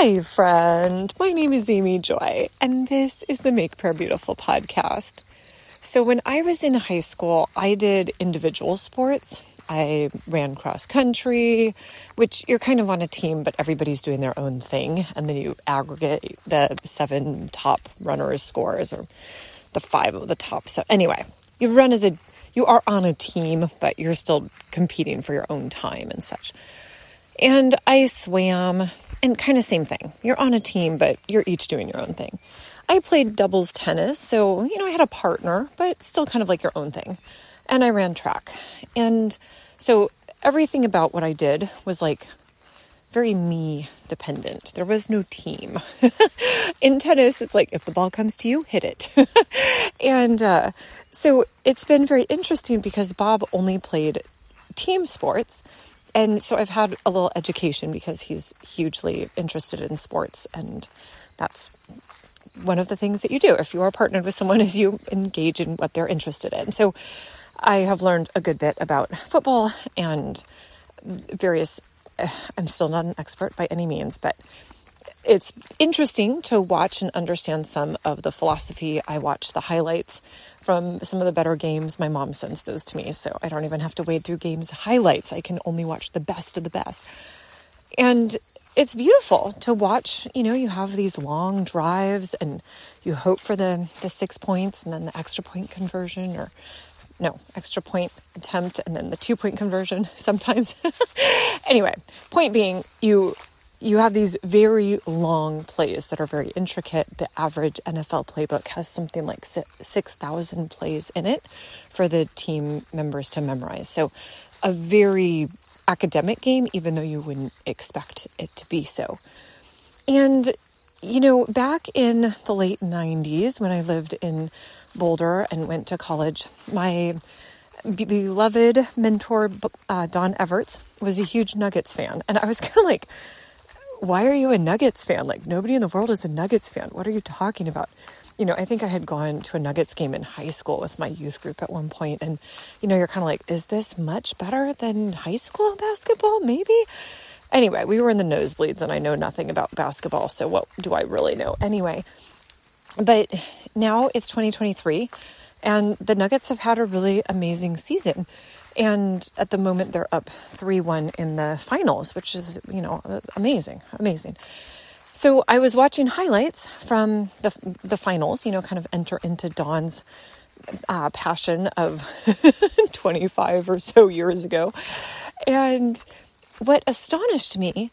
Hi, friend. My name is Amy Joy, and this is the Make Pair Beautiful podcast. So when I was in high school, I did individual sports. I ran cross country, which you're kind of on a team, but everybody's doing their own thing. And then you aggregate the 7 top runners' scores, or the 5 of the top. So anyway, you are on a team, but you're still competing for your own time and such. And I swam. And kind of same thing. You're on a team, but you're each doing your own thing. I played doubles tennis, so, I had a partner, but still kind of like your own thing. And I ran track. And so everything about what I did was like very me dependent. There was no team. In tennis, it's like, if the ball comes to you, hit it. And so it's been very interesting because Bob only played team sports. And so I've had a little education because he's hugely interested in sports, and that's one of the things that you do if you are partnered with someone is you engage in what they're interested in. So I have learned a good bit about football and various, I'm still not an expert by any means, but it's interesting to watch and understand some of the philosophy. I watch the highlights from some of the better games. My mom sends those to me, so I don't even have to wade through games highlights. I can only watch the best of the best. And it's beautiful to watch. You have these long drives and you hope for the 6 points and then the extra point conversion extra point attempt and then the 2-point conversion sometimes. Anyway, point being, you have these very long plays that are very intricate. The average NFL playbook has something like 6,000 plays in it for the team members to memorize. So a very academic game, even though you wouldn't expect it to be so. And, back in the late 90s, when I lived in Boulder and went to college, my beloved mentor, Don Everts, was a huge Nuggets fan. And I was kind of like, why are you a Nuggets fan? Like, nobody in the world is a Nuggets fan. What are you talking about? I think I had gone to a Nuggets game in high school with my youth group at one point. And, you're kind of like, is this much better than high school basketball? Maybe. Anyway, we were in the nosebleeds and I know nothing about basketball. So what do I really know? Anyway, but now it's 2023 and the Nuggets have had a really amazing season. And at the moment, they're up 3-1 in the finals, which is, amazing, amazing. So I was watching highlights from the finals, kind of enter into Don's passion of 25 or so years ago. And what astonished me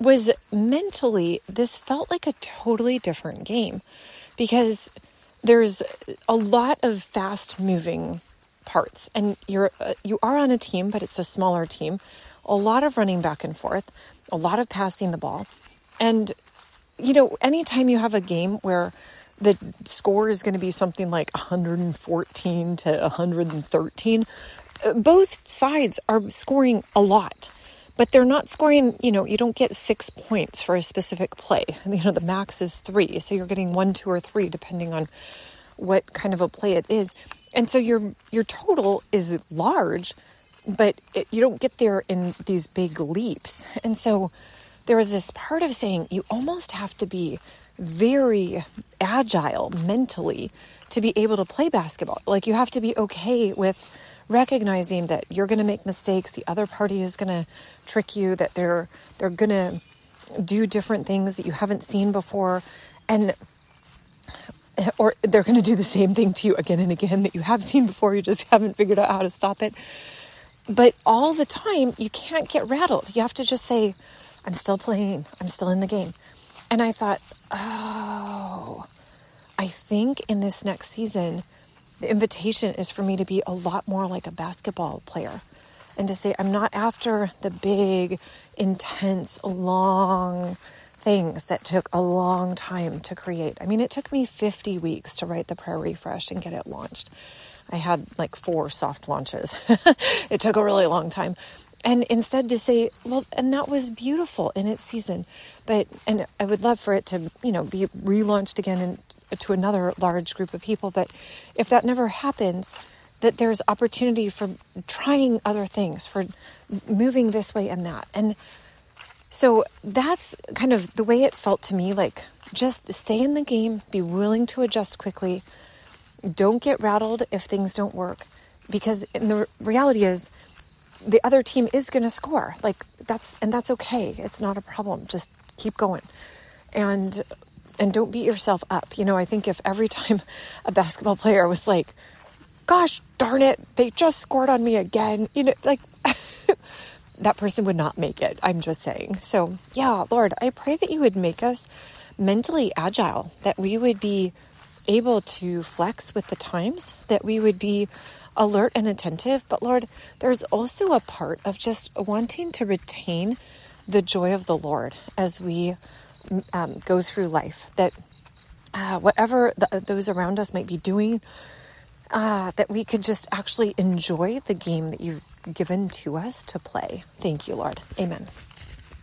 was mentally, this felt like a totally different game because there's a lot of fast moving parts. And you are on a team, but it's a smaller team. A lot of running back and forth, a lot of passing the ball. And, anytime you have a game where the score is going to be something like 114 to 113, both sides are scoring a lot, but they're not scoring, you don't get 6 points for a specific play. The max is 3. So you're getting 1, 2, or 3, depending on what kind of a play it is. And so your total is large, but you don't get there in these big leaps. And so there was this part of saying you almost have to be very agile mentally to be able to play basketball. Like, you have to be okay with recognizing that you're going to make mistakes. The other party is going to trick you, that they're going to do different things that you haven't seen before. Or they're going to do the same thing to you again and again that you have seen before. You just haven't figured out how to stop it. But all the time, you can't get rattled. You have to just say, I'm still playing. I'm still in the game. And I thought, I think in this next season, the invitation is for me to be a lot more like a basketball player and to say, I'm not after the big, intense, long things that took a long time to create. I mean, it took me 50 weeks to write the prayer refresh and get it launched. I had like 4 soft launches. It took a really long time. And instead to say, well, and that was beautiful in its season, and I would love for it to, be relaunched again to another large group of people. But if that never happens, that there's opportunity for trying other things, for moving this way and that. And So that's kind of the way it felt to me, like just stay in the game, be willing to adjust quickly. Don't get rattled if things don't work, because the reality is the other team is going to score. Like that's okay. It's not a problem. Just keep going and don't beat yourself up. You know, I think if every time a basketball player was like, gosh, darn it, they just scored on me again, you know, like that person would not make it. I'm just saying. So yeah, Lord, I pray that you would make us mentally agile, that we would be able to flex with the times, that we would be alert and attentive. But Lord, there's also a part of just wanting to retain the joy of the Lord as we go through life, that whatever those around us might be doing, that we could just actually enjoy the game that you've given to us to play. Thank you, Lord. Amen.